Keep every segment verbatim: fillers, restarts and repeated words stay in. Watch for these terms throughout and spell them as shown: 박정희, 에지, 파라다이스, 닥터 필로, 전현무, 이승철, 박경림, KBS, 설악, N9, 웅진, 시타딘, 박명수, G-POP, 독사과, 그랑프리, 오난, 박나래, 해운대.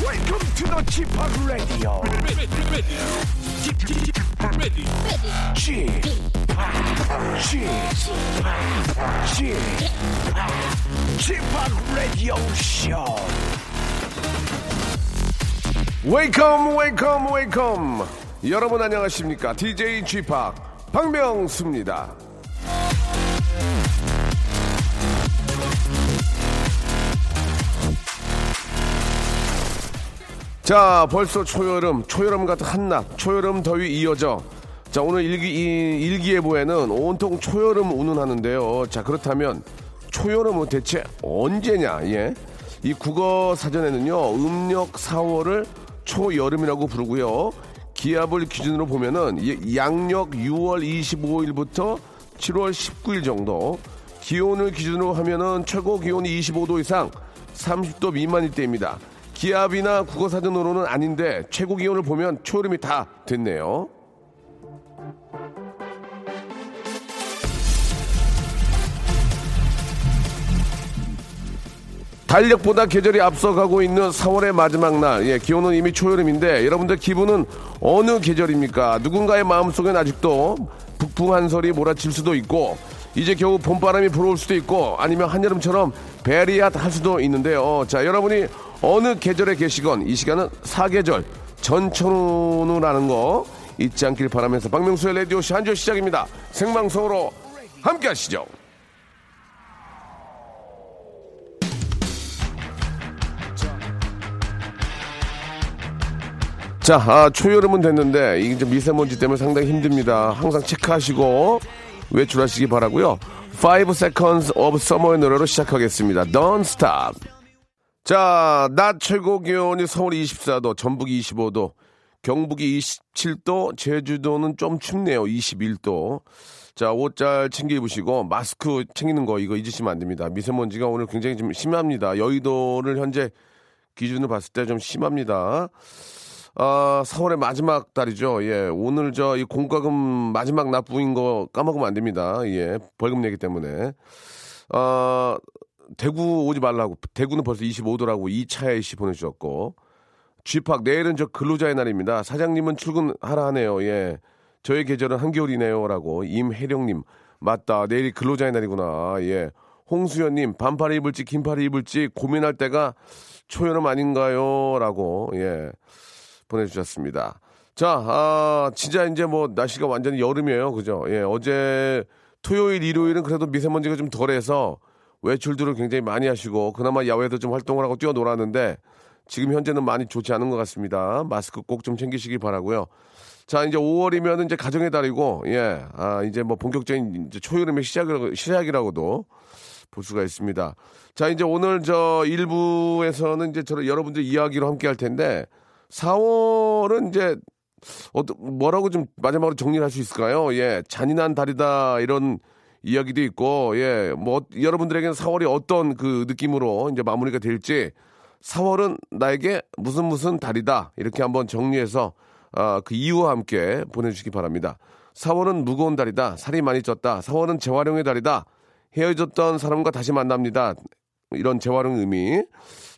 Welcome to the G-팝 Radio. G-팝 Radio Show. Welcome, welcome, welcome. 여러분 안녕하십니까? 디제이 G-팝 박명수입니다. 자, 벌써 초여름, 초여름 같은 한낮, 초여름 더위 이어져. 자, 오늘 일기, 이, 일기예보에는 온통 초여름 운운하는데요. 자, 그렇다면 초여름은 대체 언제냐? 예. 이 국어 사전에는요, 음력 사월을 초여름이라고 부르고요. 기압을 기준으로 보면은 양력 유월 이십오일부터 칠월 십구일 정도. 기온을 기준으로 하면은 최고 기온이 이십오도 이상, 삼십도 미만일 때입니다. 기압이나 국어사전으로는 아닌데 최고 기온을 보면 초여름이 다 됐네요. 달력보다 계절이 앞서가고 있는 사월의 마지막 날, 예, 기온은 이미 초여름인데 여러분들 기분은 어느 계절입니까? 누군가의 마음속엔 아직도 북풍 한 설이 몰아칠 수도 있고 이제 겨우 봄바람이 불어올 수도 있고 아니면 한여름처럼 베리앗 할 수도 있는데요. 자, 여러분이 어느 계절에 계시건 이 시간은 사계절 전천후라는 거 잊지 않길 바라면서 박명수의 라디오쇼 한 주 시작입니다. 생방송으로 함께 하시죠. 자, 아, 초여름은 됐는데 이게 미세먼지 때문에 상당히 힘듭니다. 항상 체크하시고 외출하시기 바라고요. 파이브 세컨즈 오브 서머의 노래로 시작하겠습니다. Don't Stop. 자, 낮 최고 기온이 서울 이십사도, 전북이 이십오도, 경북이 이십칠도, 제주도는 좀 춥네요. 이십일도. 자, 옷 잘 챙겨 입으시고 마스크 챙기는 거 이거 잊으시면 안 됩니다. 미세먼지가 오늘 굉장히 좀 심합니다. 여의도를 현재 기준으로 봤을 때 좀 심합니다. 아, 사월의 마지막 달이죠. 예, 오늘 저 이 공과금 마지막 납부인 거 까먹으면 안 됩니다. 예, 벌금 내기 때문에. 아, 대구 오지 말라고. 대구는 벌써 이십오도라고 이차에 씨 보내주셨고. G팍, 내일은 저 근로자의 날입니다. 사장님은 출근하라 하네요. 예. 저의 계절은 한겨울이네요. 라고. 임혜령님. 맞다. 내일이 근로자의 날이구나. 예. 홍수연님. 반팔을 입을지 긴팔을 입을지 고민할 때가 초여름 아닌가요? 라고. 예. 보내주셨습니다. 자, 아, 진짜 이제 뭐 날씨가 완전히 여름이에요. 그죠? 예. 어제 토요일, 일요일은 그래도 미세먼지가 좀 덜해서 외출들을 굉장히 많이 하시고 그나마 야외에서 좀 활동을 하고 뛰어놀았는데 지금 현재는 많이 좋지 않은 것 같습니다. 마스크 꼭 좀 챙기시기 바라고요. 자, 이제 오월이면 이제 가정의 달이고, 예, 아, 이제 뭐 본격적인 이제 초여름의 시작이라고, 시작이라고도 볼 수가 있습니다. 자, 이제 오늘 저 일부에서는 이제 저 여러분들 이야기로 함께 할 텐데 사월은 이제 어떤 뭐라고 좀 마지막으로 정리를 할 수 있을까요? 예, 잔인한 달이다 이런 이야기도 있고, 예, 뭐, 여러분들에게는 사월이 어떤 그 느낌으로 이제 마무리가 될지, 사월은 나에게 무슨 무슨 달이다. 이렇게 한번 정리해서, 아, 그 이유와 함께 보내주시기 바랍니다. 사월은 무거운 달이다. 살이 많이 쪘다. 사월은 재활용의 달이다. 헤어졌던 사람과 다시 만납니다. 이런 재활용 의미.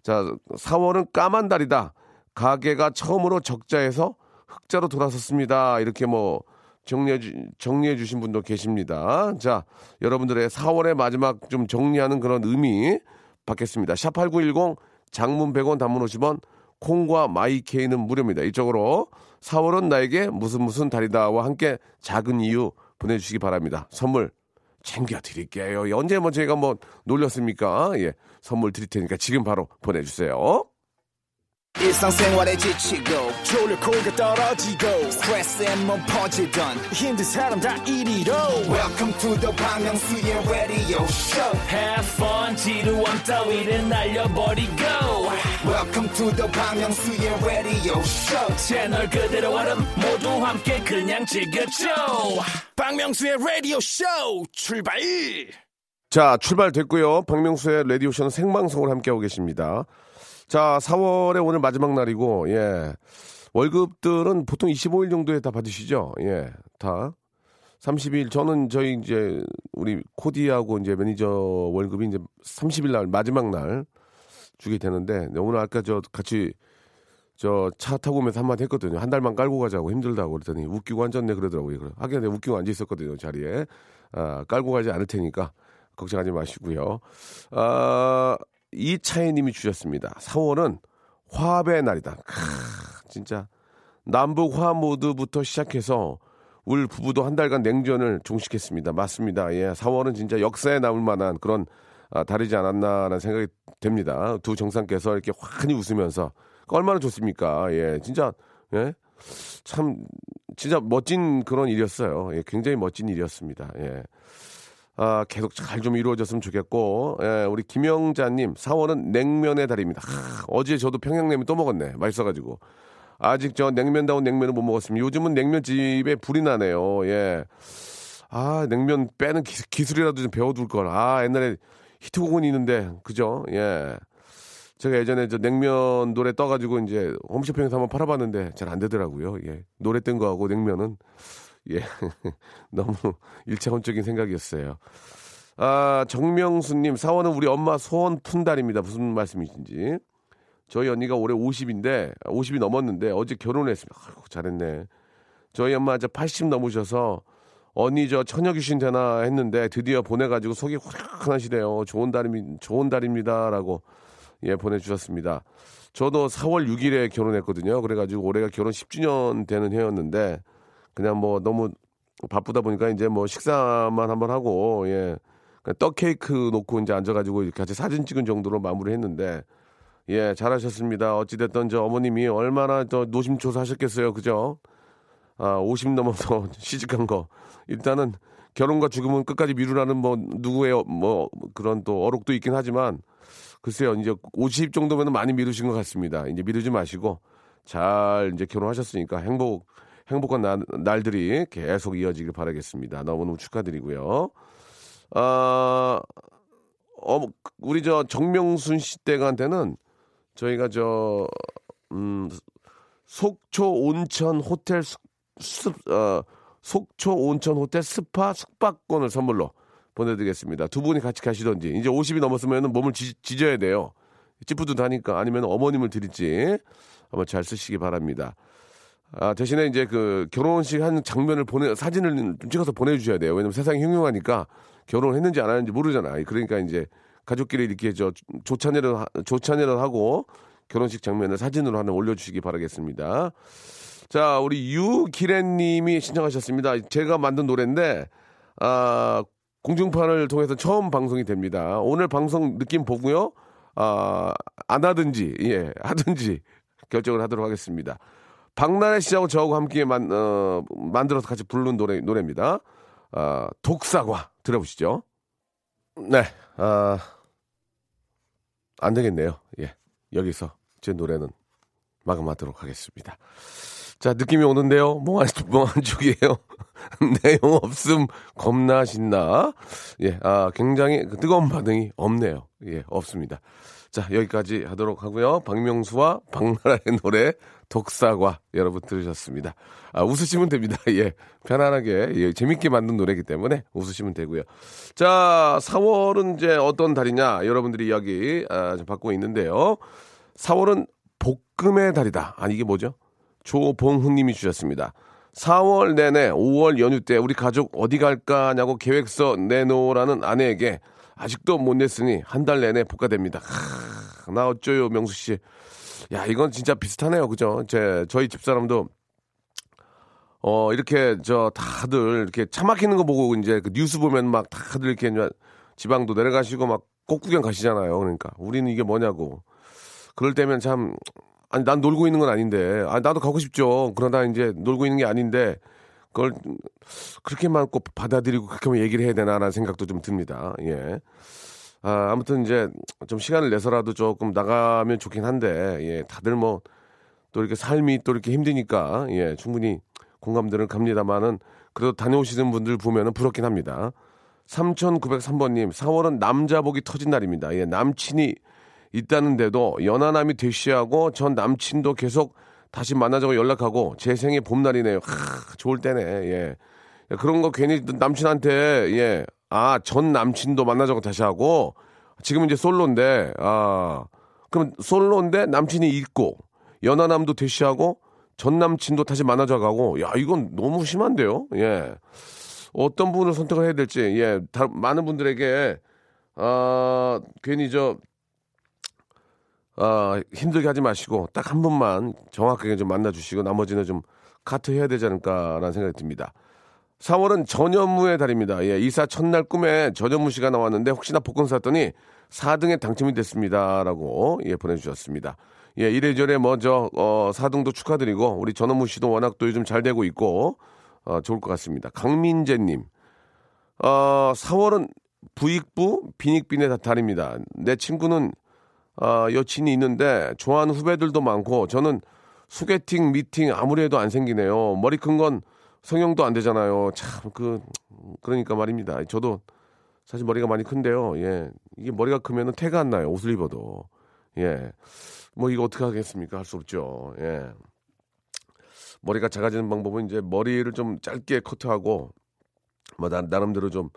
자, 사월은 까만 달이다. 가게가 처음으로 적자에서 흑자로 돌아섰습니다. 이렇게 뭐, 정리해, 주, 정리해 주신 분도 계십니다. 자, 여러분들의 사월의 마지막 좀 정리하는 그런 의미 받겠습니다. 샵팔구일공 장문 백원 단문 오십원 콩과 마이케이는 무료입니다. 이쪽으로 사월은 나에게 무슨 무슨 달이다와 함께 작은 이유 보내주시기 바랍니다. 선물 챙겨드릴게요. 언제 뭐 저희가 뭐 놀렸습니까? 예, 선물 드릴 테니까 지금 바로 보내주세요. 일상생활에 지치고, 졸려 코가 떨어지고, 스트레스에 몸 퍼지던, 힘든 사람 다 이리로. Welcome to the 박명수의 radio show. Have fun, 지루한 따위를 날려버리고. Welcome to the 박명수의 radio show. 채널 그대로 와름 모두 함께 그냥 즐겨줘. 박명수의 radio show, 출발! 자, 출발됐고요. 박명수의 radio show는 생방송으로 함께하고 계십니다. 자, 사월의 오늘 마지막 날이고, 예. 월급들은 보통 이십오일 정도에 다 받으시죠? 예. 다. 삼십일, 저는 저희 이제, 우리 코디하고 이제 매니저 월급이 이제 삼십일 날, 마지막 날 주게 되는데, 오늘 아까 저 같이 저 차 타고 오면서 한마디 했거든요. 한 달만 깔고 가자고 힘들다고 그랬더니 웃기고 앉았네 그러더라고요. 하긴 내가 웃기고 앉아있었거든요 자리에. 아, 깔고 가지 않을 테니까 걱정하지 마시고요. 아, 이차혜님이 주셨습니다. 사월은 화합의 날이다. 크, 진짜 남북 화합 모드부터 시작해서 울 부부도 한 달간 냉전을 종식했습니다. 맞습니다. 예, 사월은 진짜 역사에 남을 만한 그런 아, 달이지 않았나라는 생각이 됩니다. 두 정상께서 이렇게 환히 웃으면서 얼마나 좋습니까? 예, 진짜 예, 참 진짜 멋진 그런 일이었어요. 예, 굉장히 멋진 일이었습니다. 예. 아, 계속 잘 좀 이루어졌으면 좋겠고, 예, 우리 김영자님, 사월은 냉면의 달입니다. 하, 어제 저도 평양냉면 또 먹었네. 맛있어가지고. 아직 저 냉면다운 냉면을 못 먹었습니다. 요즘은 냉면집에 불이 나네요. 예. 아, 냉면 빼는 기술, 기술이라도 좀 배워둘 걸. 아, 옛날에 히트곡은 있는데, 그죠? 예. 제가 예전에 저 냉면 노래 떠가지고 이제 홈쇼핑에서 한번 팔아봤는데 잘 안 되더라고요. 예. 노래 뜬 거하고 냉면은. 예, 너무 일차원적인 생각이었어요. 아, 정명수님, 사원은 우리 엄마 소원 푼 달입니다. 무슨 말씀이신지. 저희 언니가 올해 오십인데, 오십이 넘었는데 어제 결혼했습니다. 아이고, 잘했네. 저희 엄마 이제 팔십 넘으셔서 언니 저 처녀 귀신 되나 했는데 드디어 보내가지고 속이 후련하시네요. 좋은 달입니다. 좋은 달입니다라고 예 보내주셨습니다. 저도 사월 육일에 결혼했거든요. 그래가지고 올해가 결혼 십 주년 되는 해였는데. 그냥 뭐 너무 바쁘다 보니까 이제 뭐 식사만 한번 하고 예 떡 케이크 놓고 이제 앉아가지고 이렇게 같이 사진 찍은 정도로 마무리했는데 예 잘하셨습니다. 어찌됐든 저 어머님이 얼마나 저 노심초사하셨겠어요, 그죠? 아 오십 넘어서 시집간 거 일단은 결혼과 죽음은 끝까지 미루라는 뭐 누구의 뭐 그런 또 어록도 있긴 하지만 글쎄요 이제 오십 정도면은 많이 미루신 것 같습니다. 이제 미루지 마시고 잘 이제 결혼하셨으니까 행복. 행복한 나, 날들이 계속 이어지길 바라겠습니다. 너무너무 축하드리고요. 아, 어, 우리 저 정명순 씨 댁한테는 저희가 저 음, 속초 온천 호텔 숙, 습, 어, 속초 온천 호텔 스파 숙박권을 선물로 보내드리겠습니다. 두 분이 같이 가시던지 이제 오십이 넘었으면 몸을 지, 지져야 돼요. 찌뿌듯하니까 아니면 어머님을 드릴지 한번 잘 쓰시기 바랍니다. 아, 대신에 이제 그 결혼식 한 장면을 보내, 사진을 좀 찍어서 보내주셔야 돼요. 왜냐면 세상이 흉흉하니까 결혼했는지 안 했는지 모르잖아. 그러니까 이제 가족끼리 이렇게 저 조찬회를, 조찬회를 하고 결혼식 장면을 사진으로 하나 올려주시기 바라겠습니다. 자, 우리 유기래님이 신청하셨습니다. 제가 만든 노래인데, 아, 공중파를 통해서 처음 방송이 됩니다. 오늘 방송 느낌 보고요. 아, 안 하든지, 예, 하든지 결정을 하도록 하겠습니다. 박나래 씨하고 저하고 함께 만, 어, 만들어서 같이 부른 노래, 노래입니다. 어, 독사과 들어보시죠. 네, 어, 안 되겠네요. 예, 여기서 제 노래는 마감하도록 하겠습니다. 자, 느낌이 오는데요. 몽한, 몽한 쪽이에요. 내용 없음 겁나 신나. 예, 아, 굉장히 뜨거운 반응이 없네요. 예, 없습니다. 자, 여기까지 하도록 하고요. 박명수와 박나라의 노래 독사과 여러분 들으셨습니다. 아, 웃으시면 됩니다. 예, 편안하게 예, 재밌게 만든 노래이기 때문에 웃으시면 되고요. 자, 사월은 이제 어떤 달이냐 여러분들이 이야기 아, 좀 받고 있는데요. 사월은 복금의 달이다. 아, 이게 뭐죠? 조봉훈님이 주셨습니다. 사월 내내 오월 연휴 때 우리 가족 어디 갈까냐고 계획서 내놓으라는 아내에게 아직도 못 냈으니 한 달 내내 복가됩니다. 하, 나 어쩌요 명수 씨. 야 이건 진짜 비슷하네요, 그죠? 제 저희 집 사람도 어 이렇게 저 다들 이렇게 차 막히는 거 보고 이제 그 뉴스 보면 막 다들 이렇게 지방도 내려가시고 막 꽃구경 가시잖아요. 그러니까 우리는 이게 뭐냐고. 그럴 때면 참. 아니 난 놀고 있는 건 아닌데, 아 나도 가고 싶죠. 그러다 이제 놀고 있는 게 아닌데, 그걸 그렇게만 꼭 받아들이고 그렇게만 얘기를 해야 되나라는 생각도 좀 듭니다. 예. 아 아무튼 이제 좀 시간을 내서라도 조금 나가면 좋긴 한데, 예 다들 뭐 또 이렇게 삶이 또 이렇게 힘드니까, 예 충분히 공감들을 갑니다만은 그래도 다녀오시는 분들 보면은 부럽긴 합니다. 삼천구백삼 번님, 사월은 남자복이 터진 날입니다. 예 남친이 있다는데도 연하남이 대쉬하고 전 남친도 계속 다시 만나자고 연락하고 제 생의 봄날이네요. 하, 좋을 때네. 예. 그런 거 괜히 남친한테 예. 아, 전 남친도 만나자고 다시 하고 지금 이제 솔로인데 아. 그럼 솔로인데 남친이 있고 연하남도 대시하고 전남친도 다시 만나자고. 야, 이건 너무 심한데요. 예. 어떤 분을 선택을 해야 될지. 예. 다, 많은 분들에게 아, 괜히 저 아, 힘들게 하지 마시고 딱 한 분만 정확하게 좀 만나 주시고 나머지는 좀 카트 해야 되지 않을까라는 생각이 듭니다. 사월은 전현무의 달입니다. 예, 이사 첫날 꿈에 전현무 씨가 나왔는데 혹시나 복권 샀더니 사 등에 당첨이 됐습니다라고 예, 보내주셨습니다. 예, 이래저래 먼저 어, 사 등도 축하드리고 우리 전현무 씨도 워낙 또 요즘 잘 되고 있고 어, 좋을 것 같습니다. 강민재님, 어, 사월은 부익부 빈익빈의 달입니다. 내 친구는 어, 여친이 있는데 좋아하는 후배들도 많고 저는 소개팅 미팅 아무리 해도 안 생기네요. 머리 큰 건 성형도 안 되잖아요. 참, 그, 그러니까 말입니다. 저도 사실 머리가 많이 큰데요. 예. 이게 머리가 크면은 태가 안 나요. 옷을 입어도. 예. 뭐 이거 어떻게 하겠습니까? 할 수 없죠. 예. 머리가 작아지는 방법은 이제 머리를 좀 짧게 커트하고, 뭐, 나, 나름대로 좀,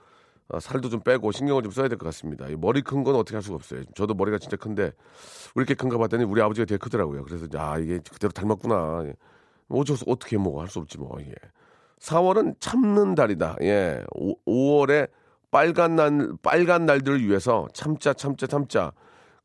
아, 살도 좀 빼고 신경을 좀 써야 될 것 같습니다. 이 머리 큰 건 어떻게 할 수가 없어요. 저도 머리가 진짜 큰데, 왜 이렇게 큰가 봤더니 우리 아버지가 되게 크더라고요. 그래서, 아, 이게 그대로 닮았구나. 예. 어쩔 수, 어떻게 뭐, 할 수 없지 뭐, 예. 사월은 참는 달이다. 예. 오월에 빨간 날, 빨간 날들을 위해서 참자, 참자, 참자.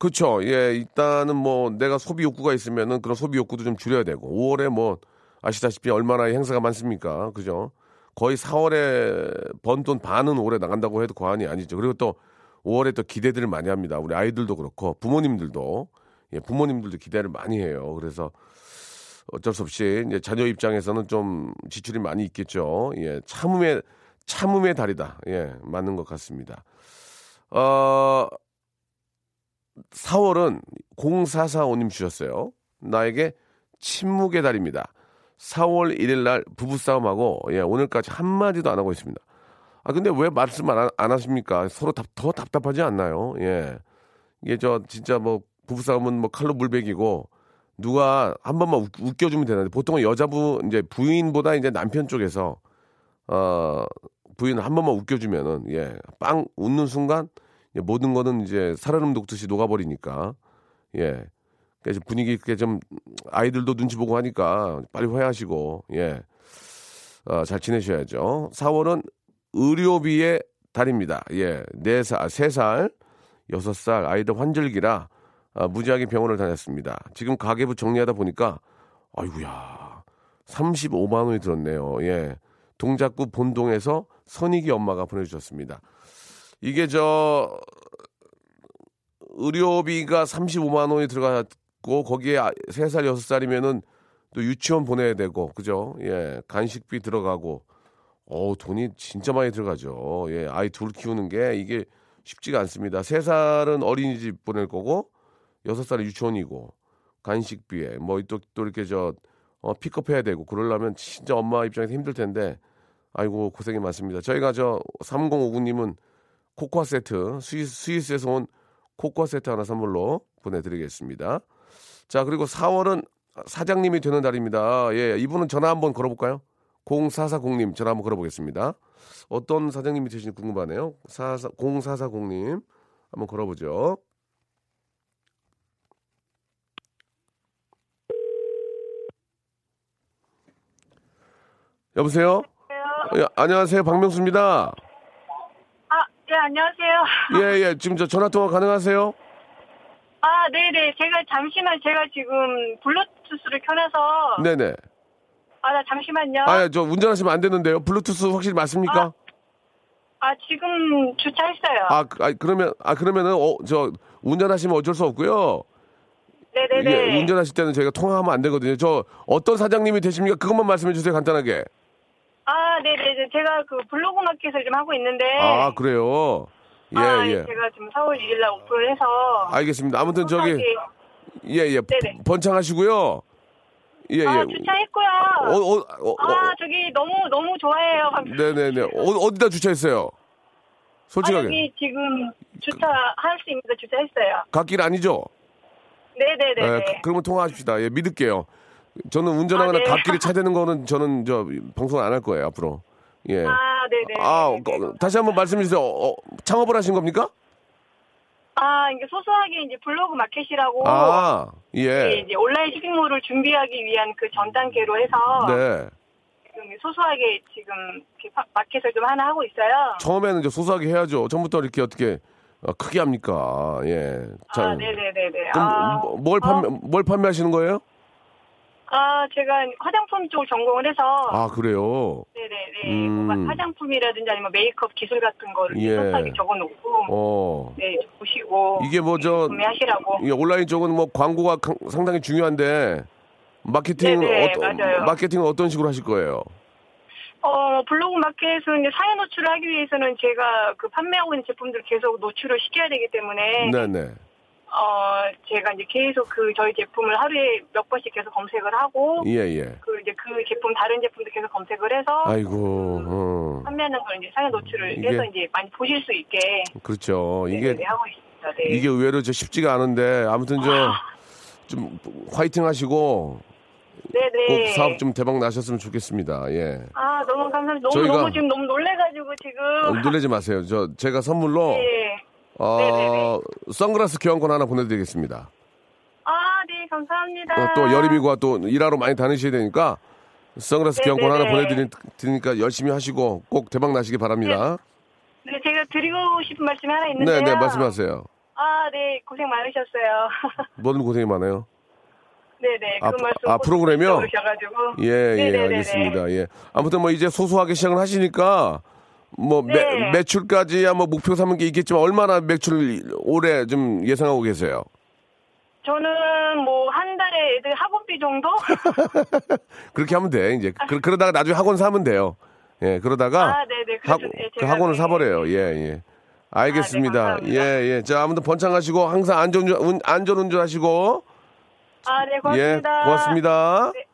그쵸. 예. 일단은 뭐 내가 소비 욕구가 있으면은 그런 소비 욕구도 좀 줄여야 되고. 오월에 뭐 아시다시피 얼마나 행사가 많습니까. 그죠. 거의 사월에 번 돈 반은 올해 나간다고 해도 과언이 아니죠. 그리고 또 오월에 또 기대들을 많이 합니다. 우리 아이들도 그렇고 부모님들도. 예. 부모님들도 기대를 많이 해요. 그래서 어쩔 수 없이 이제 자녀 입장에서는 좀 지출이 많이 있겠죠. 예, 참음의 참음의 달이다. 예, 맞는 것 같습니다. 어, 사월은 공사사오님 주셨어요. 나에게 침묵의 달입니다. 사월 일일 날 부부싸움하고 예, 오늘까지 한마디도 안 하고 있습니다. 아 근데 왜 말씀 안, 안 하십니까? 서로 답, 더 답답하지 않나요? 예, 이게 저 진짜 뭐 부부싸움은 뭐 칼로 물베기고. 누가 한 번만 웃겨주면 되는데 보통은 여자부 이제 부인보다 이제 남편 쪽에서 어, 부인을 한 번만 웃겨주면은 예, 빵 웃는 순간 예, 모든 거는 이제 살얼음 녹듯이 녹아버리니까 예, 그래서 분위기 그게 좀 아이들도 눈치 보고 하니까 빨리 화해하시고 예, 어, 잘 지내셔야죠. 사월은 의료비의 달입니다. 예, 네 살, 세 살, 여섯 살 아이들 환절기라. 아, 무지하게 병원을 다녔습니다. 지금 가계부 정리하다 보니까 아이고야 삼십오만 원이 들었네요. 예, 동작구 본동에서 선익이 엄마가 보내주셨습니다. 이게 저 의료비가 삼십오만 원이 들어갔고 거기에 세 살 여섯 살이면은 또 유치원 보내야 되고 그죠? 예, 간식비 들어가고 어 돈이 진짜 많이 들어가죠. 예, 아이 둘 키우는 게 이게 쉽지가 않습니다. 세 살은 어린이집 보낼 거고 여섯 살에 유치원이고 간식비에 뭐 또 또 이렇게 저 어, 픽업해야 되고 그러려면 진짜 엄마 입장에서 힘들 텐데 아이고 고생이 많습니다. 저희가 저 삼공오구님은 코코아 세트 스위스, 스위스에서 온 코코아 세트 하나 선물로 보내드리겠습니다. 자 그리고 사월은 사장님이 되는 달입니다. 예 이분은 전화 한번 걸어볼까요? 공사사공님 전화 한번 걸어보겠습니다. 어떤 사장님이 되시는지 궁금하네요. 공사사공님 한번 걸어보죠. 여보세요? 안녕하세요. 예, 안녕하세요. 박명수입니다. 아, 예, 안녕하세요. 예, 예. 지금 저 전화 통화 가능하세요? 아, 네, 네. 제가 잠시만 제가 지금 블루투스를 켜놔서 네, 네. 아, 나 잠시만요. 아, 저 운전하시면 안 되는데요. 블루투스 확실히 맞습니까? 아, 아 지금 주차했어요. 아, 아 그러면 아 그러면은 어, 저 운전하시면 어쩔 수 없고요. 네, 네, 네. 예, 운전하실 때는 저희가 통화하면 안 되거든요. 저 어떤 사장님이 되십니까? 그것만 말씀해 주세요. 간단하게. 아, 네네. 제가 그 블로그 마켓을 좀 하고 있는데. 아, 그래요? 예, 아, 예. 제가 지금 사월 일일 날 오픈을 해서. 알겠습니다. 아무튼 저기. 예, 예. 네네. 번창하시고요. 예, 아, 예. 주차했고요. 어, 어, 어, 어, 아, 저기 너무, 너무 좋아해요. 네네네. 어, 어디다 주차했어요? 솔직하게. 아, 여기 지금 주차할 수 있는데 주차했어요. 갓길 아니죠? 네네네. 예, 그러면 통화합시다. 예, 믿을게요. 저는 운전하거나 아, 네. 갓길에 차 대는 거는 저는 저 방송 안 할 거예요 앞으로. 예. 아 네네. 아 다시 한번 말씀해 주세요. 어, 창업을 하신 겁니까? 아, 이게 소소하게 이제 블로그 마켓이라고. 아, 예. 이제 온라인 쇼핑몰을 준비하기 위한 그 전 단계로 해서. 네. 지금 소소하게 지금 마켓을 좀 하나 하고 있어요. 처음에는 이제 소소하게 해야죠. 처음부터 이렇게 어떻게 크게 합니까? 예. 자, 아, 네네네네. 그럼 아, 뭘 판매, 어. 뭘 판매하시는 거예요? 아, 제가 화장품 쪽 전공을 해서. 아, 그래요? 네네네. 음. 뭐 화장품이라든지 아니면 메이크업 기술 같은 거를 소소하게 예. 적어놓고. 어. 네, 보시고. 이게 뭐 저. 구매하시라고. 예, 온라인 쪽은 뭐 광고가 상당히 중요한데. 마케팅 어, 마케팅은 어떤 식으로 하실 거예요? 어 블로그 마켓은 이제 사연 노출을 하기 위해서는 제가 그 판매하고 있는 제품들 계속 노출을 시켜야 되기 때문에 네네. 어 제가 이제 계속 그 저희 제품을 하루에 몇 번씩 계속 검색을 하고 예예. 그 이제 그 제품 다른 제품도 계속 검색을 해서 아이고 어. 판매하는 걸 이제 사연 노출을 이게, 해서 이제 많이 보실 수 있게 그렇죠 이게 네, 하고 있습니다. 네. 이게 의외로 저 쉽지가 않은데 아무튼 저 아. 좀 화이팅 하시고. 네네. 꼭 사업 좀 대박 나셨으면 좋겠습니다. 예. 아 너무 감사합니다. 너무 저희가, 너무 지금 너무 놀래가지고 지금. 어, 놀래지 마세요. 저 제가 선물로 네. 어, 선글라스 교환권 하나 보내드리겠습니다. 아 네 감사합니다. 어, 또 여름이고 또 일하러 많이 다니셔야 되니까 선글라스 네네네. 교환권 하나 보내드리니까 열심히 하시고 꼭 대박 나시기 바랍니다. 네, 네 제가 드리고 싶은 말씀이 하나 있는데요. 네네 말씀하세요. 아 네 고생 많으셨어요. 뭐든 고생이 많아요. 네네. 그 아, 말씀 아 프로그램이요? 예, 예, 알겠습니다. 예. 아무튼 뭐 이제 소소하게 시작을 하시니까 뭐 네. 매, 매출까지야 뭐 목표 삼은 게 있겠지만 얼마나 매출 올해 좀 예상하고 계세요? 저는 뭐 한 달에 애들 학원비 정도? 그렇게 하면 돼. 이제 그, 그러다가 나중에 학원 사면 돼요. 예, 그러다가 아, 네네. 하, 그 학원을 사버려요. 예, 예. 알겠습니다. 아, 네, 예, 예. 자, 아무튼 번창하시고 항상 안전 안전 운전하시고. 아, 네, 고맙습니다. 예, 고맙습니다. 네,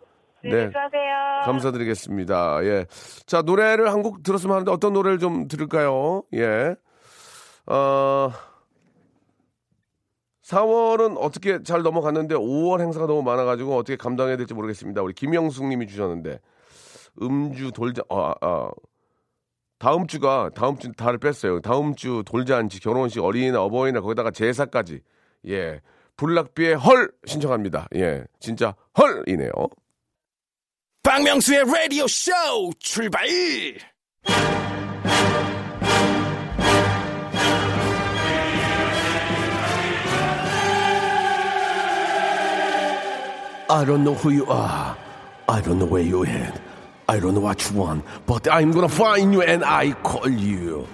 네, 네. 수고하세요. 감사드리겠습니다. 예, 자 노래를 한 곡 들었으면 하는데 어떤 노래를 좀 들을까요? 예, 어, 사월은 어떻게 잘 넘어갔는데 오월 행사가 너무 많아가지고 어떻게 감당해야 될지 모르겠습니다. 우리 김영숙님이 주셨는데 음주 돌자, 아, 아, 다음 주가 다음 주 달을 뺐어요. 다음 주 돌잔치, 결혼식, 어린이날, 어버이날 거기다가 제사까지 예. 불락비의 헐 신청합니다. 예, 진짜 헐이네요. 박명수의 라디오 쇼 출발. I don't know who you are. I don't know where you at. I don't know what you want. But I'm gonna find you and I call you.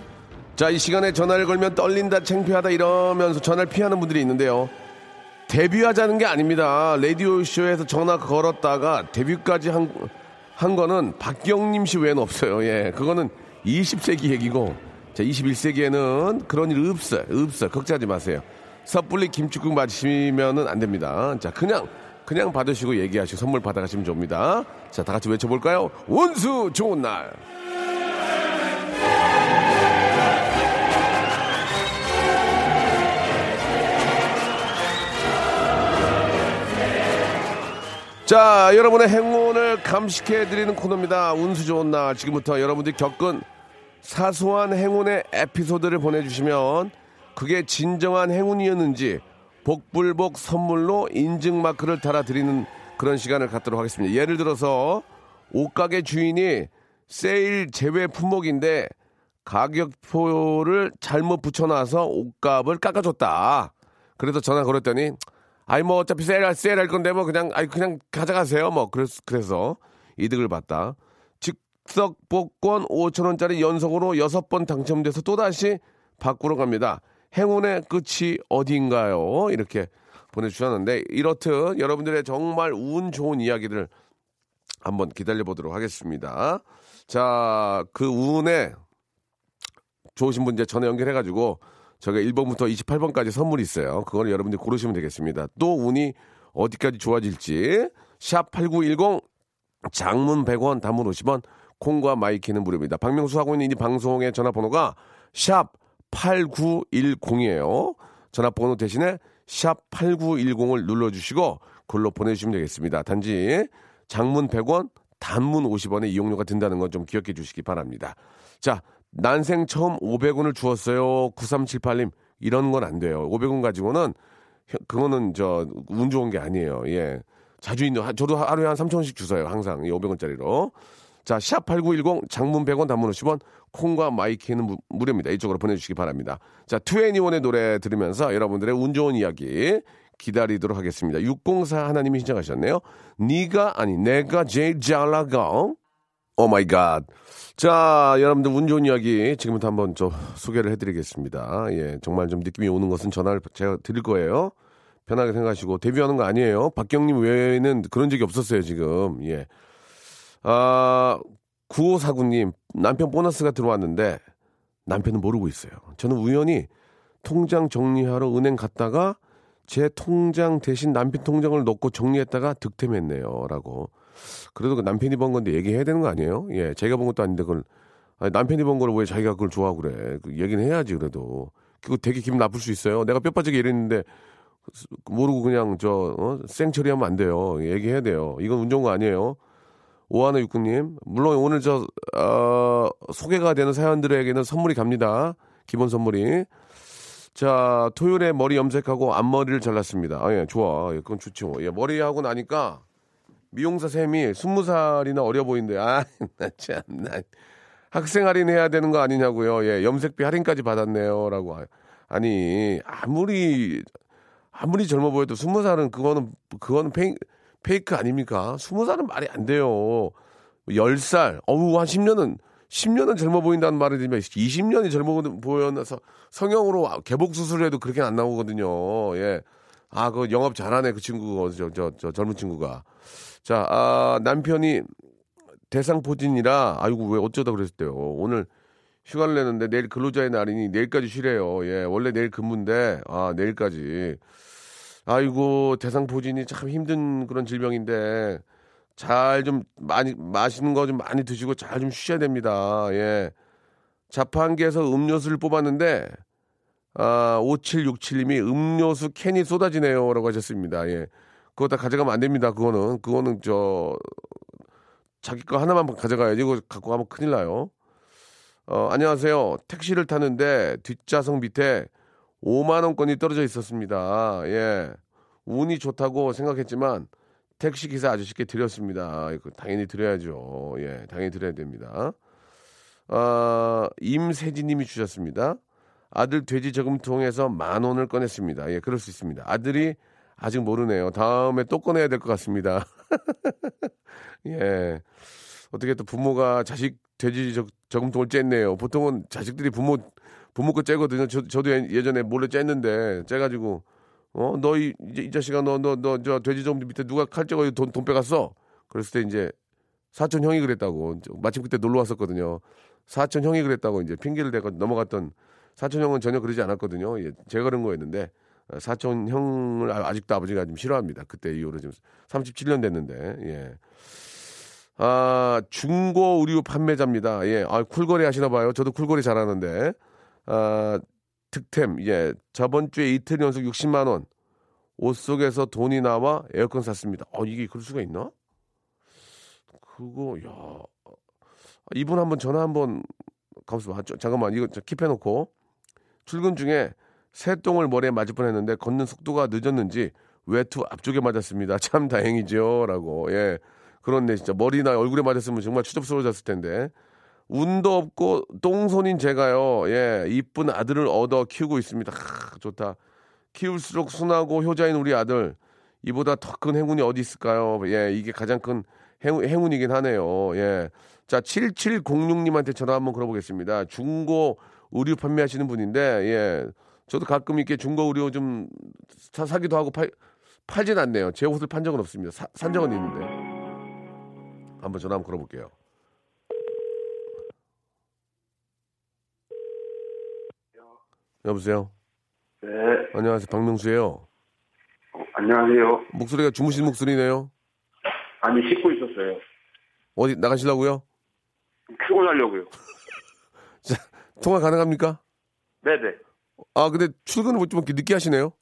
자, 이 시간에 전화를 걸면 떨린다, 창피하다 이러면서 전화를 피하는 분들이 있는데요. 데뷔하자는 게 아닙니다. 라디오쇼에서 전화 걸었다가 데뷔까지 한, 한 거는 박경림 씨 외에는 없어요. 예. 그거는 이십 세기 얘기고, 자, 이십일 세기에는 그런 일 없어요. 없어요. 걱정하지 마세요. 섣불리 김치국 마시면은 안 됩니다. 자, 그냥, 그냥 받으시고 얘기하시고 선물 받아가시면 좋습니다. 자, 다 같이 외쳐볼까요? 원수 좋은 날! 자, 여러분의 행운을 감식해드리는 코너입니다. 운수 좋은 날. 지금부터 여러분들이 겪은 사소한 행운의 에피소드를 보내주시면 그게 진정한 행운이었는지 복불복 선물로 인증마크를 달아드리는 그런 시간을 갖도록 하겠습니다. 예를 들어서 옷가게 주인이 세일 제외 품목인데 가격표를 잘못 붙여놔서 옷값을 깎아줬다. 그래서 전화 걸었더니 아이 뭐 어차피 세일할 세일할 건데 뭐 그냥 아이 그냥 가져가세요 뭐 그래서 그래서 이득을 봤다. 즉석 복권 오천 원짜리 연속으로 여섯 번 당첨돼서 또 다시 바꾸러 갑니다. 행운의 끝이 어디인가요? 이렇게 보내주셨는데 이렇듯 여러분들의 정말 운 좋은 이야기들 한번 기다려 보도록 하겠습니다. 자, 그 운에 좋으신 분 이제 전화 연결해가지고. 저희가 일 번부터 이십팔 번까지 선물이 있어요. 그걸 여러분들이 고르시면 되겠습니다. 또 운이 어디까지 좋아질지. 샵 팔구일공 장문 백 원 단문 오십 원 콩과 마이키는 무료입니다. 박명수 하고 있는 이 방송의 전화번호가 샵 팔구일공이에요. 전화번호 대신에 샵 팔구일공을 눌러주시고 글로 보내주시면 되겠습니다. 단지 장문 백 원 단문 오십 원의 이용료가 든다는 건 좀 기억해 주시기 바랍니다. 자. 난생 처음 오백 원을 주었어요. 구삼칠팔 님. 이런 건 안 돼요. 오백 원 가지고는 그거는 저 운 좋은 게 아니에요. 예. 자주 있는 저도 하루에 한 삼천 원씩 주세요. 항상 이 오백 원짜리로. 자, 샵 팔구일공 장문 백 원 단문 오십 원 콩과 마이키는 무료입니다. 이쪽으로 보내주시기 바랍니다. 자, 투애니원의 노래 들으면서 여러분들의 운 좋은 이야기 기다리도록 하겠습니다. 육공사 하나님이 신청하셨네요. 네가 아니 내가 제일 잘 나가. 오 마이 갓. 자, 여러분들 운 좋은 이야기 지금부터 한번 좀 소개를 해드리겠습니다. 예, 정말 좀 느낌이 오는 것은 전화를 제가 드릴 거예요. 편하게 생각하시고 데뷔하는 거 아니에요. 박경님 외에는 그런 적이 없었어요 지금. 예. 아, 구오사구 님 남편 보너스가 들어왔는데 남편은 모르고 있어요. 저는 우연히 통장 정리하러 은행 갔다가 제 통장 대신 남편 통장을 넣고 정리했다가 득템했네요 라고. 그래도 그 남편이 번 건데 얘기해야 되는 거 아니에요? 예, 제가 본 것도 아닌데 그걸 아니, 남편이 번 걸 왜 자기가 그걸 좋아하고 그래. 그 얘기는 해야지. 그래도 그거 되게 기분 나쁠 수 있어요. 내가 뼈빠지게 이랬는데 모르고 그냥 저 어? 생처리하면 안 돼요. 얘기해야 돼요. 이건 운 좋은 거 아니에요. 오하나육구 님 물론 오늘 저 어, 소개가 되는 사연들에게는 선물이 갑니다. 기본 선물이. 자, 토요일에 머리 염색하고 앞머리를 잘랐습니다. 아, 예, 좋아. 예, 그건 좋죠. 예, 머리 하고 나니까 미용사 쌤이 스무 살이나 어려 보인대. 아, 나 참, 나 학생 할인해야 되는 거 아니냐고요. 예, 염색비 할인까지 받았네요라고. 아니 아무리 아무리 젊어 보여도 스무 살은 그거는 그거는 페이, 페이크 아닙니까? 스무 살은 말이 안 돼요. 열 살, 어우 한 십 년은 십 년은 젊어 보인다는 말을 들으면 이십 년이 젊어 보여서 성형으로 개복 수술해도 그렇게 안 나오거든요. 예, 아 그 영업 잘하네 그 친구가 저, 저, 저 젊은 친구가. 자, 아, 남편이 대상포진이라 아이고 왜 어쩌다 그랬대요. 오늘 휴가를 내는데 내일 근로자의 날이니 내일까지 쉬래요. 예, 원래 내일 근무인데 아 내일까지. 아이고 대상포진이 참 힘든 그런 질병인데 잘 좀 많이 맛있는 거 좀 많이 드시고 잘 좀 쉬셔야 됩니다. 예, 자판기에서 음료수를 뽑았는데 아 오칠육칠 님이 음료수 캔이 쏟아지네요라고 하셨습니다. 예, 그거 다 가져가면 안 됩니다. 그거는 그거는 저 자기 거 하나만 가져가야지. 이거 갖고 가면 큰일 나요. 어, 안녕하세요. 택시를 타는데 뒷좌석 밑에 오만 원권이 떨어져 있었습니다. 예. 운이 좋다고 생각했지만 택시기사 아저씨께 드렸습니다. 당연히 드려야죠. 예. 당연히 드려야 됩니다. 아, 임세진 님이 주셨습니다. 아들 돼지 저금통에서 만 원을 꺼냈습니다. 예, 그럴 수 있습니다. 아들이 아직 모르네요. 다음에 또 꺼내야 될 것 같습니다. 예. 어떻게 또 부모가 자식 돼지 저, 저금통을 쬐네요. 보통은 자식들이 부모 부모 거 째거든요. 저, 저도 예전에 몰래 쬐는데 째가지고 어 너 이 이 자식아 너 너 너 저 돼지 저금통 밑에 누가 칼 째고 돈 돈 빼갔어. 그랬을 때 이제 사촌 형이 그랬다고 마침 그때 놀러 왔었거든요. 사촌 형이 그랬다고 이제 핑계를 대고 넘어갔던 사촌 형은 전혀 그러지 않았거든요. 예, 제가 그런 거였는데 사촌 형을 아직도 아버지가 좀 싫어합니다. 그때 이후로 지금 삼십칠 년 됐는데 예. 아, 중고 의류 판매자입니다. 예, 아, 쿨거리 하시나 봐요. 저도 쿨거리 잘하는데. 아, 득템. 예, 저번 주에 이틀 연속 육십만 원. 옷 속에서 돈이 나와 에어컨 샀습니다. 어, 아, 이게 그럴 수가 있나? 그거, 야. 이분 한번 전화 한번 가보세요. 아, 잠깐만, 이거 킵해놓고. 출근 중에 새똥을 머리에 맞을 뻔했는데 걷는 속도가 늦었는지 외투 앞쪽에 맞았습니다. 참 다행이죠. 라고. 예. 그런데 진짜 머리나 얼굴에 맞았으면 정말 추접스러워졌을 텐데. 운도 없고 똥손인 제가요. 예, 이쁜 아들을 얻어 키우고 있습니다. 하, 좋다. 키울수록 순하고 효자인 우리 아들. 이보다 더 큰 행운이 어디 있을까요? 예, 이게 가장 큰 행운, 행운이긴 하네요. 예. 자, 칠칠공육 님한테 전화 한번 걸어보겠습니다. 중고 의류 판매하시는 분인데, 예. 저도 가끔 이렇게 중고 의류 좀 사, 사기도 하고 팔, 팔진 않네요. 제 옷을 판 적은 없습니다. 사, 산 적은 있는데. 한번 전화 한번 걸어볼게요. 여보세요? 네. 안녕하세요. 박명수예요. 어, 안녕하세요. 목소리가 주무신 목소리네요. 아니, 씻고 있었어요. 어디 나가시려고요? 출근하려고요. 자, 통화 가능합니까? 네네. 아, 근데 출근을 좀 늦게 하시네요?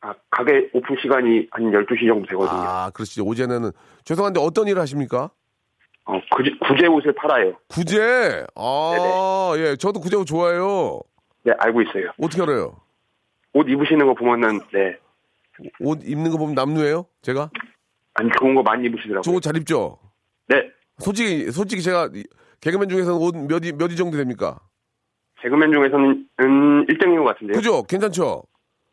아, 가게 오픈 시간이 한 열두 시 정도 되거든요. 아, 그렇죠. 오전에는. 죄송한데 어떤 일을 하십니까? 어, 구제, 구제 옷을 팔아요. 구제? 아, 네네. 예. 저도 구제 옷 좋아해요. 네, 알고 있어요. 어떻게 알아요? 옷 입으시는 거 보면은, 네. 옷 입는 거 보면 남루예요? 제가? 아니, 좋은 거 많이 입으시더라고요. 저 옷 잘 입죠? 네. 솔직히, 솔직히 제가, 개그맨 중에서는 옷 몇 이, 몇 이 정도 됩니까? 개그맨 중에서는, 음, 일 등인 것 같은데요. 그죠? 괜찮죠?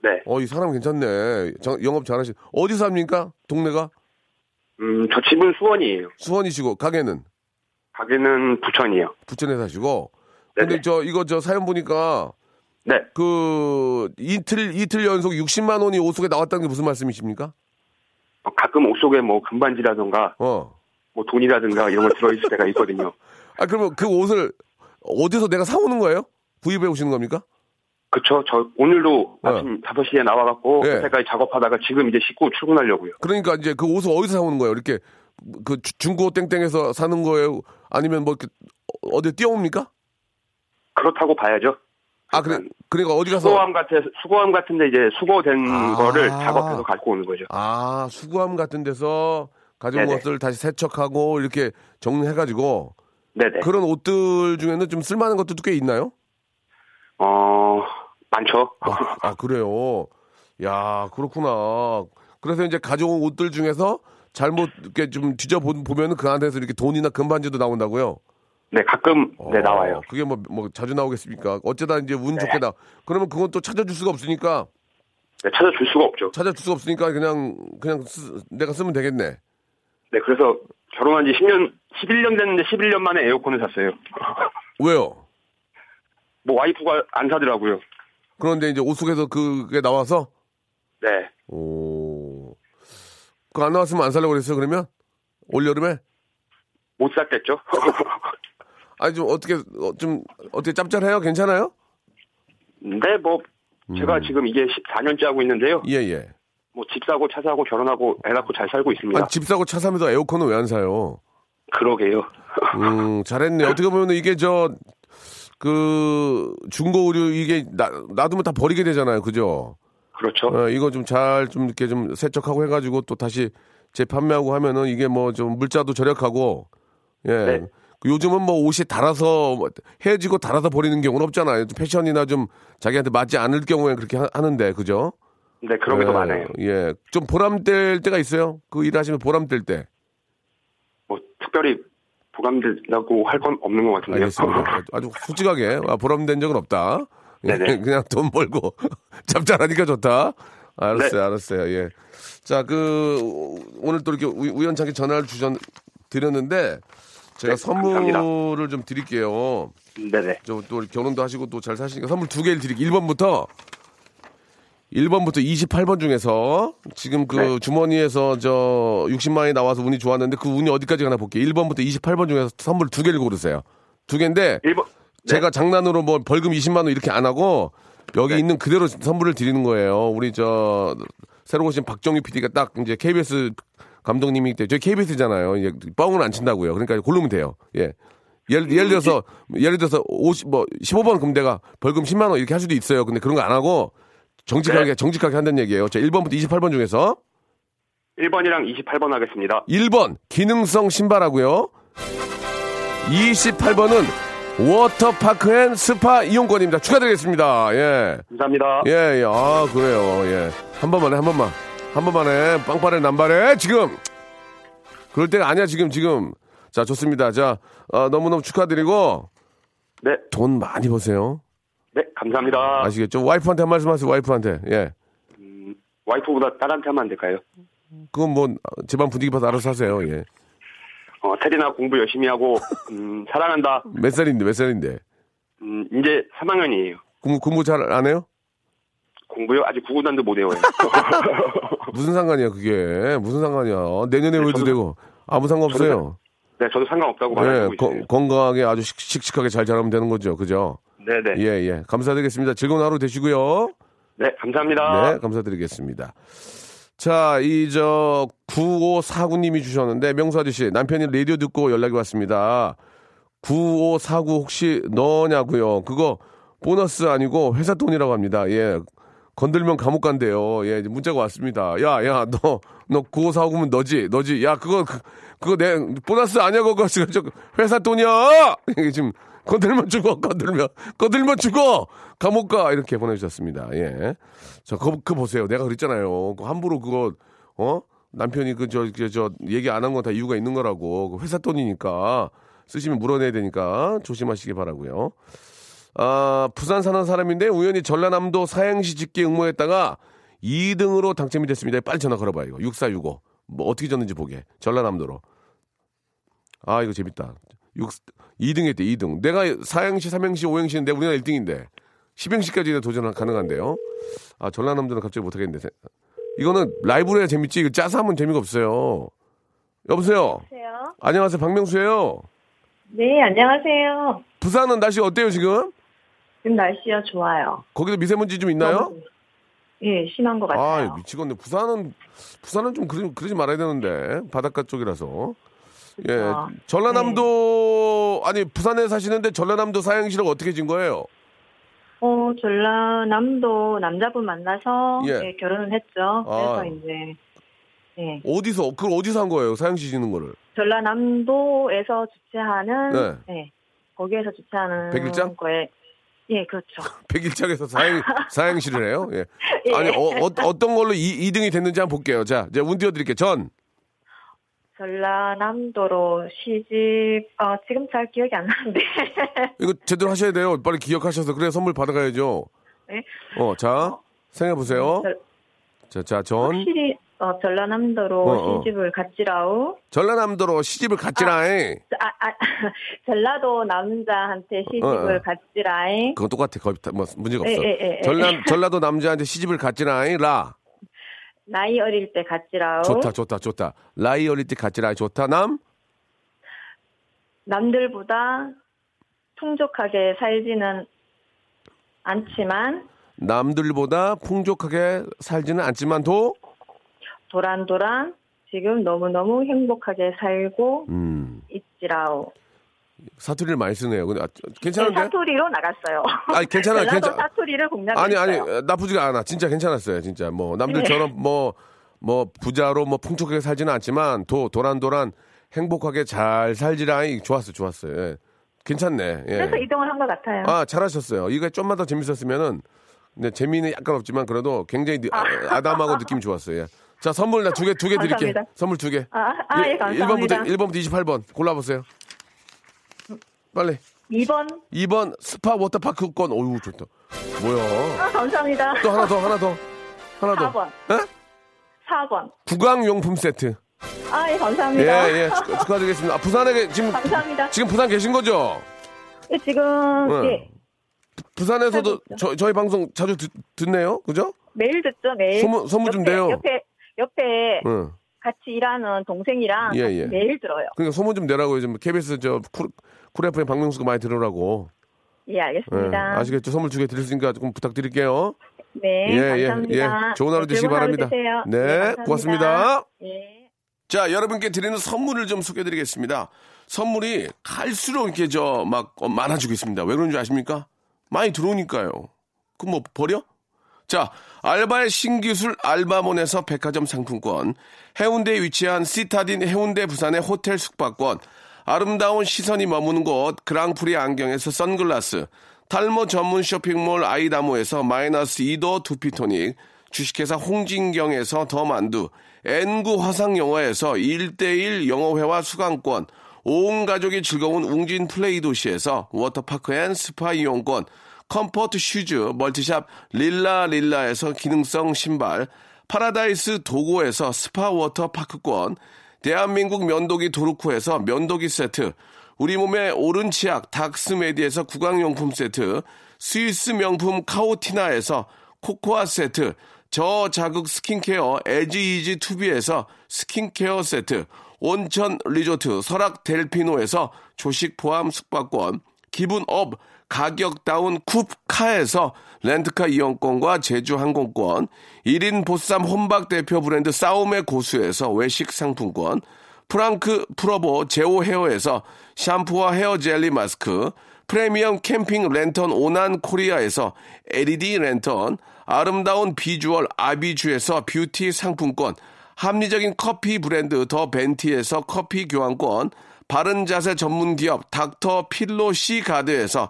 네. 어, 이 사람 괜찮네. 장, 영업 잘하시, 어디서 합니까? 동네가? 음, 저 집은 수원이에요. 수원이시고, 가게는? 가게는 부천이요. 부천에 사시고. 네네. 근데 저, 이거 저 사연 보니까. 네. 그, 이틀, 이틀 연속 육십만 원이 옷 속에 나왔다는 게 무슨 말씀이십니까? 어, 가끔 옷 속에 뭐 금반지라던가. 어. 뭐 돈이라든가 이런 거 들어있을 때가 있거든요. 아, 그러면 그 옷을 어디서 내가 사오는 거예요? 구입해 오시는 겁니까? 그쵸. 저 오늘도 네. 아침 다섯 시에 나와갖고 그때까지 네. 작업하다가 지금 이제 씻고 출근하려고요. 그러니까 이제 그 옷을 어디서 사오는 거예요? 이렇게 그 중고 땡땡에서 사는 거예요? 아니면 뭐 어디 뛰어옵니까? 그렇다고 봐야죠. 아, 그래, 그러니까 어디 가서 수거함 같은 수거함 같은데 이제 수거된 아~ 거를 작업해서 갖고 오는 거죠. 아, 수거함 같은 데서 가져온 네네. 것을 다시 세척하고 이렇게 정리해가지고 네네. 그런 옷들 중에는 좀 쓸만한 것도 꽤 있나요? 어, 많죠. 아, 아, 그래요. 야, 그렇구나. 그래서 이제 가져온 옷들 중에서 잘못 이렇게 좀 뒤져 보면은 그 안에서 이렇게 돈이나 금반지도 나온다고요. 네, 가끔, 어, 네, 나와요. 그게 뭐, 뭐, 자주 나오겠습니까? 어쩌다 이제 운 네. 좋게 나. 그러면 그건 또 찾아줄 수가 없으니까. 네, 찾아줄 수가 없죠. 찾아줄 수가 없으니까 그냥, 그냥 쓰, 내가 쓰면 되겠네. 네, 그래서 결혼한 지 십 년, 십일 년 됐는데 십일 년 만에 에어컨을 샀어요. 왜요? 뭐, 와이프가 안 사더라고요. 그런데 이제 옷 속에서 그게 나와서? 네. 오. 그거 안 나왔으면 안 살려고 그랬어요, 그러면? 올여름에? 못 샀겠죠? 아니, 좀, 어떻게, 좀, 어떻게 짭짤해요? 괜찮아요? 네, 뭐, 제가 음. 지금 이게 십사 년째 하고 있는데요. 예, 예. 뭐, 집 사고, 차 사고, 결혼하고, 애 낳고 잘 살고 있습니다. 아니, 집 사고, 차 사면서 에어컨은 왜 안 사요? 그러게요. 음, 잘했네. 어떻게 보면 이게 저, 그, 중고 의류, 이게, 나, 놔두면 다 버리게 되잖아요. 그죠? 그렇죠. 어, 이거 좀 잘, 좀, 이렇게 좀 세척하고 해가지고 또 다시 재판매하고 하면은 이게 뭐 좀 물자도 절약하고, 예. 네. 요즘은 뭐 옷이 달아서 헤어지고 달아서 버리는 경우는 없잖아요. 패션이나 좀 자기한테 맞지 않을 경우에 그렇게 하, 하는데 그죠? 네, 그런 게 더 많아요. 예, 좀 보람될 때가 있어요. 그 일하시면 보람될 때. 뭐 특별히 보람된다고 할 건 없는 것 같은데요. 알겠습니다. 아주 솔직하게 아, 보람된 적은 없다. 네네. 그냥 돈 벌고 짭짤하니까 좋다. 알았어요, 네. 알았어요. 예. 자, 그 오늘 또 이렇게 우연찮게 전화를 주전 드렸는데. 제가 네, 선물을 감사합니다. 좀 드릴게요. 네네. 저 또 결혼도 하시고 또 잘 사시니까 선물 두 개를 드릴게요. 일 번부터, 일 번부터 이십팔 번 중에서 지금 그 네. 주머니에서 저 육십만이 나와서 운이 좋았는데 그 운이 어디까지 가나 볼게요. 일 번부터 이십팔 번 중에서 선물 두 개를 고르세요. 두 개인데 일 번. 제가 네. 장난으로 뭐 벌금 이십만 원 이렇게 안 하고 여기 네. 있는 그대로 선물을 드리는 거예요. 우리 저 새로 오신 박정희 피디가 딱 이제 케이비에스 감독님이 때 저희 케이비에스잖아요. 이제 뻥은 안 친다고요. 그러니까 고르면 돼요. 예. 예를, 예를 들어서 예를 들어서 오십 뭐 십오 번 금대가 벌금 십만 원 이렇게 할 수도 있어요. 근데 그런 거 안 하고 정직하게 네. 정직하게 한다는 얘기예요. 자, 일 번부터 이십팔 번 중에서 일 번이랑 이십팔 번 하겠습니다. 일 번 기능성 신발하고요. 이십팔 번은 워터파크 앤 스파 이용권입니다. 축하드리겠습니다. 예. 감사합니다. 예, 예. 아, 그래요. 예. 한 번만 해, 한 번만. 한 번만 해. 빵빠레 남발해. 지금. 그럴 때가 아니야. 지금. 지금. 자, 좋습니다. 자, 어, 너무너무 축하드리고. 네. 돈 많이 버세요. 네. 감사합니다. 아시겠죠? 와이프한테 한 말씀 하세요. 와이프한테. 예. 음, 와이프보다 딸한테 하면 안 될까요? 그건 뭐 집안 분위기 봐서 알아서 하세요. 예. 어, 테리나 공부 열심히 하고 음, 사랑한다. 몇 살인데? 몇 살인데? 음, 이제 삼 학년이에요. 공부, 공부 잘 안 해요? 공부요? 아직 구구단도 못 외워요. 무슨 상관이야 그게. 무슨 상관이야. 내년에 외워도 네, 되고. 아무 상관없어요. 저도, 네. 저도 상관없다고 말하고 네, 있어요. 건강하게 아주 식, 씩씩하게 잘 자라면 되는 거죠. 그죠? 네네. 예예. 예. 감사드리겠습니다. 즐거운 하루 되시고요. 네. 감사합니다. 네. 감사드리겠습니다. 자, 이 저 구오사구 님이 주셨는데 명수 아저씨 남편이 라디오 듣고 연락이 왔습니다. 구오사구 혹시 너냐고요. 그거 보너스 아니고 회사 돈이라고 합니다. 예. 건들면 감옥 간대요. 예, 문자가 왔습니다. 야, 야, 너, 너 구오사오구면 너지, 너지. 야, 그거, 그, 그거 내, 보너스 아니야, 그거. 지금, 저, 회사 돈이야! 지금, 거들면 죽어, 거들면, 거들면 죽어! 감옥 가! 이렇게 보내주셨습니다. 예. 저, 그거, 그거 보세요. 내가 그랬잖아요. 그 함부로 그거, 어? 남편이 그, 저, 저, 저 얘기 안 한 건 다 이유가 있는 거라고. 회사 돈이니까. 쓰시면 물어내야 되니까 조심하시기 바라고요. 아, 부산 사는 사람인데 우연히 전라남도 사행시 짓기 응모했다가 이 등으로 당첨이 됐습니다. 빨리 전화 걸어봐요. 이거. 육사육오. 뭐 어떻게 졌는지 보게. 전라남도로. 아, 이거 재밌다. 육, 이 등 했대, 이 등. 내가 사행시, 삼행시, 오행시인데 우리나라 일 등인데. 십행시까지는 도전 가능한데요. 아, 전라남도는 갑자기 못하겠는데. 이거는 라이브로 해야 재밌지. 이거 짜서 하면 재미가 없어요. 여보세요? 여보세요? 안녕하세요. 박명수예요. 네, 안녕하세요. 부산은 날씨 어때요, 지금? 지금 날씨요, 좋아요. 거기도 미세먼지 좀 있나요? 예, 심한 것 같아요. 아, 미치겠네. 부산은, 부산은 좀 그러지, 그러지 말아야 되는데. 바닷가 쪽이라서. 그렇죠. 예. 전라남도, 네. 아니, 부산에 사시는데 전라남도 사행시를 어떻게 진 거예요? 어, 전라남도 남자분 만나서 예. 예, 결혼을 했죠. 그래서 아. 이제 예. 어디서 그걸 어디서 한 거예요? 사행시 짓는 거를? 전라남도에서 주최하는 네. 예. 거기에서 주최하는 백일장? 거에 예, 그렇죠. 백일장에서 사행 사행시를 해요? 예. 예. 아니, 어, 어, 어떤 걸로 이, 이 등이 됐는지 한번 볼게요. 자, 이제 운 띄워 드릴게요. 전 전라남도로 시집 어, 지금 잘 기억이 안 나는데 이거 제대로 하셔야 돼요. 빨리 기억하셔서 그래 선물 받아가야죠. 네. 어, 자 생각해 보세요. 자, 자, 전 확실히 어, 전라남도로 어, 어. 시집을 갔지라우. 전라남도로 시집을 갔지라잉. 아, 아, 아, 전라도 남자한테 시집을 어, 어. 갔지라잉. 그건 똑같아. 거의 뭐 문제가 에, 없어. 에, 에, 에, 전라 에. 전라도 남자한테 시집을 갔지라잉 라. 나이 어릴 때 갔지라우. 좋다, 좋다, 좋다. 나이 어릴 때 갔지라이 좋다. 남? 남들보다 풍족하게 살지는 않지만. 남들보다 풍족하게 살지는 않지만 도? 도란도란 지금 너무너무 행복하게 살고 음. 있지라우. 사투리를 많이 쓰네요. 근데 아, 괜찮은데? 네, 사투리로 나갔어요. 아니 괜찮아요. 괜찮... 사투리를 공략했어요. 아니 아니 나쁘지가 않아. 진짜 괜찮았어요. 진짜 뭐 남들처럼 뭐뭐 뭐 부자로 뭐 풍족하게 살지는 않지만 도 도란도란 행복하게 잘 살지라니 좋았어 좋았어요. 예. 괜찮네. 예. 그래서 이동을 한 것 같아요. 아 잘하셨어요. 이거 좀만 더 재밌었으면은 근데 재미는 약간 없지만 그래도 굉장히 아. 아담하고 느낌 좋았어요. 예. 자 선물 나 두 개 두 개 드릴게. 선물 두 개. 아, 아, 예, 감사합니다. 일 번부터 이십팔 번 골라보세요. 빨리. 이 번. 이 번 스파 워터파크권. 어우 좋다. 뭐야? 아 감사합니다. 또 하나 더 하나 더 하나 더. 사 번. 네? 사 번. 구강용품 세트. 아 예 감사합니다. 예예 예, 축하드리겠습니다. 아, 부산에 지금 감사합니다. 지금 부산 계신 거죠? 예 지금 네. 예. 부산에서도 저, 저희 방송 자주 듣, 듣네요, 그죠? 매일 듣죠 매일. 소문 소문 좀 내요. 옆에 옆에. 응. 같이 일하는 동생이랑 예, 예. 매일 들어요. 그러니까 소문 좀 내라고요. 지금 케이비에스 저 쿨, 쿨 에프엠 박명수가 많이 들으라고. 예, 알겠습니다. 예, 아시겠죠? 선물 두 개 드릴 수니까 조금 부탁드릴게요. 네, 예, 감사합니다. 예, 예. 좋은 하루 되시기 바랍니다. 하루 네, 감사합니다. 고맙습니다. 예. 자, 여러분께 드리는 선물을 좀 소개해드리겠습니다. 선물이 갈수록 이렇게 저 막 많아지고 있습니다. 왜 그런지 아십니까? 많이 들어오니까요. 그럼 뭐 버려? 자, 알바의 신기술 알바몬에서 백화점 상품권, 해운대에 위치한 시타딘 해운대 부산의 호텔 숙박권, 아름다운 시선이 머무는 곳 그랑프리 안경에서 선글라스, 탈모 전문 쇼핑몰 아이다모에서 마이너스 이 도 두피토닉, 주식회사 홍진경에서 더만두, 엔 나인 화상영어에서 일 대일 영어회화 수강권, 온 가족이 즐거운 웅진 플레이 도시에서 워터파크 앤 스파 이용권, 컴포트 슈즈 멀티샵 릴라릴라에서 기능성 신발, 파라다이스 도고에서 스파 워터 파크권, 대한민국 면도기 도루코에서 면도기 세트, 우리 몸의 오른 치약 닥스메디에서 구강용품 세트, 스위스 명품 카오티나에서 코코아 세트, 저자극 스킨케어 에지 이지 투비에서 스킨케어 세트, 온천 리조트 설악 델피노에서 조식 포함 숙박권, 기분 업 가격 다운 쿱카에서 렌트카 이용권과 제주항공권, 일 인 보쌈 혼박 대표 브랜드 싸움의 고수에서 외식 상품권, 프랑크 프로보 제오 헤어에서 샴푸와 헤어 젤리 마스크, 프리미엄 캠핑 랜턴 오난 코리아에서 엘이디 랜턴, 아름다운 비주얼 아비주에서 뷰티 상품권, 합리적인 커피 브랜드 더 벤티에서 커피 교환권, 바른 자세 전문 기업 닥터 필로 씨 가드에서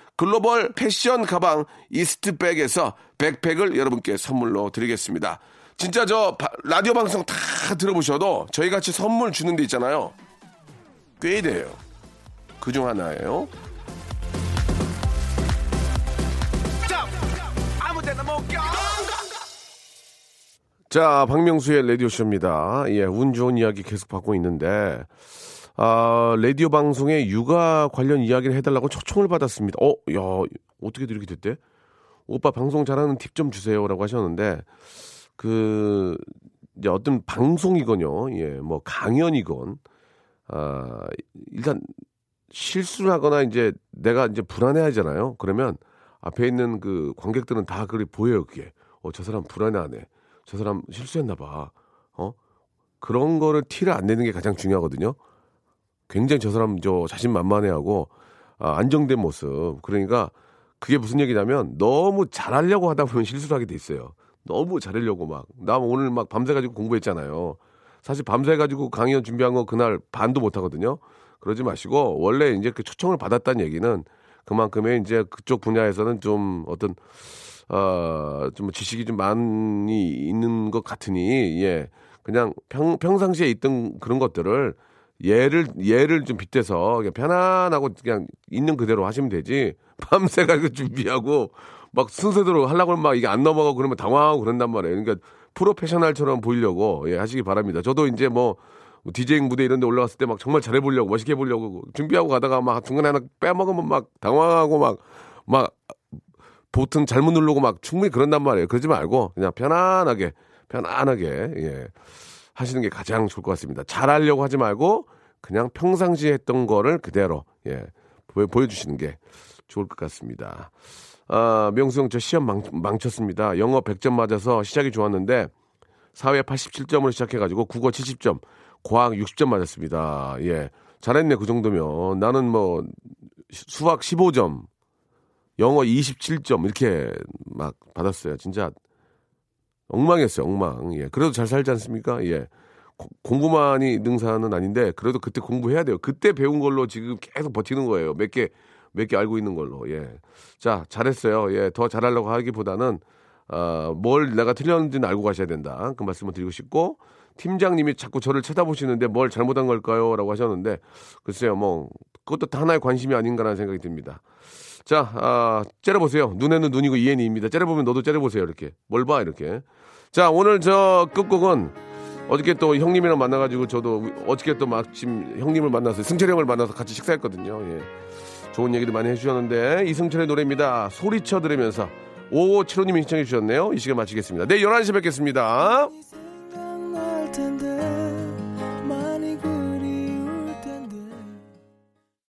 글로벌 패션 가방 이스트백에서 백팩을 여러분께 선물로 드리겠습니다. 진짜 저 라디오 방송 다 들어보셔도 저희같이 선물 주는 데 있잖아요. 꽤 돼요. 그중 하나예요. 자, 박명수의 라디오쇼입니다. 예, 운 좋은 이야기 계속 받고 있는데, 아, 라디오 방송에 육아 관련 이야기를 해달라고 초청을 받았습니다. 어, 야, 어떻게 이렇게 됐대? 오빠 방송 잘하는 팁 좀 주세요라고 하셨는데, 그, 이제 어떤 방송이건요, 예, 뭐 강연이건, 아, 일단 실수를 하거나 이제 내가 이제 불안해 하잖아요. 그러면 앞에 있는 그 관객들은 다 그리 보여요, 그게. 어, 저 사람 불안해하네. 저 사람 실수했나 봐. 어? 그런 거를 티를 안 내는 게 가장 중요하거든요. 굉장히 저 사람 저 자신만만해하고 아, 안정된 모습. 그러니까 그게 무슨 얘기냐면 너무 잘하려고 하다 보면 실수를 하게 돼 있어요. 너무 잘하려고 막. 나 오늘 막 밤새 가지고 공부했잖아요. 사실 밤새 가지고 강연 준비한 거 그날 반도 못 하거든요. 그러지 마시고 원래 이제 그 초청을 받았다는 얘기는 그만큼의 이제 그쪽 분야에서는 좀 어떤 어, 좀 지식이 좀 많이 있는 것 같으니, 예. 그냥 평, 평상시에 있던 그런 것들을 예를, 예를 좀 빗대서 그냥 편안하고 그냥 있는 그대로 하시면 되지. 밤새가 그 준비하고 막 순서대로 하려고 하면 막 이게 안 넘어가고 그러면 당황하고 그런단 말이에요. 그러니까 프로페셔널처럼 보이려고, 예, 하시기 바랍니다. 저도 이제 뭐, 디제잉 무대 이런 데 올라갔을 때 막 정말 잘해보려고, 멋있게 해보려고 준비하고 가다가 막 중간에 하나 빼먹으면 막 당황하고 막, 막, 보통 잘못 누르고 막 충분히 그런단 말이에요. 그러지 말고 그냥 편안하게 편안하게 예, 하시는 게 가장 좋을 것 같습니다. 잘하려고 하지 말고 그냥 평상시에 했던 거를 그대로 예, 보여주시는 게 좋을 것 같습니다. 아, 명수 형 저 시험 망, 망쳤습니다. 영어 백 점 맞아서 시작이 좋았는데 사회 팔십칠 점으로 시작해가지고 국어 칠십 점, 과학 육십 점 맞았습니다. 예, 잘했네 그 정도면. 나는 뭐 수학 십오 점, 영어 이십칠 점 이렇게 막 받았어요. 진짜 엉망이었어요. 엉망. 예. 그래도 잘 살지 않습니까? 예. 고, 공부만이 능사는 아닌데 그래도 그때 공부해야 돼요. 그때 배운 걸로 지금 계속 버티는 거예요. 몇 개 몇 개 알고 있는 걸로. 예. 자, 잘했어요. 예. 더 잘하려고 하기보다는 어, 뭘 내가 틀렸는지는 알고 가셔야 된다. 그 말씀을 드리고 싶고, 팀장님이 자꾸 저를 쳐다보시는데 뭘 잘못한 걸까요? 라고 하셨는데 글쎄요. 뭐 그것도 다 하나의 관심이 아닌가라는 생각이 듭니다. 자, 아, 째려보세요. 눈에는 눈이고 이엔 이입니다. 째려보면 너도 째려보세요. 이렇게. 뭘 봐, 이렇게. 자, 오늘 저 끝곡은 어저께 또 형님이랑 만나가지고 저도 어저께 또 마침 형님을 만나서 승철이 형을 만나서 같이 식사했거든요. 예. 좋은 얘기도 많이 해주셨는데 이승철의 노래입니다. 소리쳐 들으면서 오오칠오 님이 신청해주셨네요. 이 시간 마치겠습니다. 내일 열한 시 뵙겠습니다.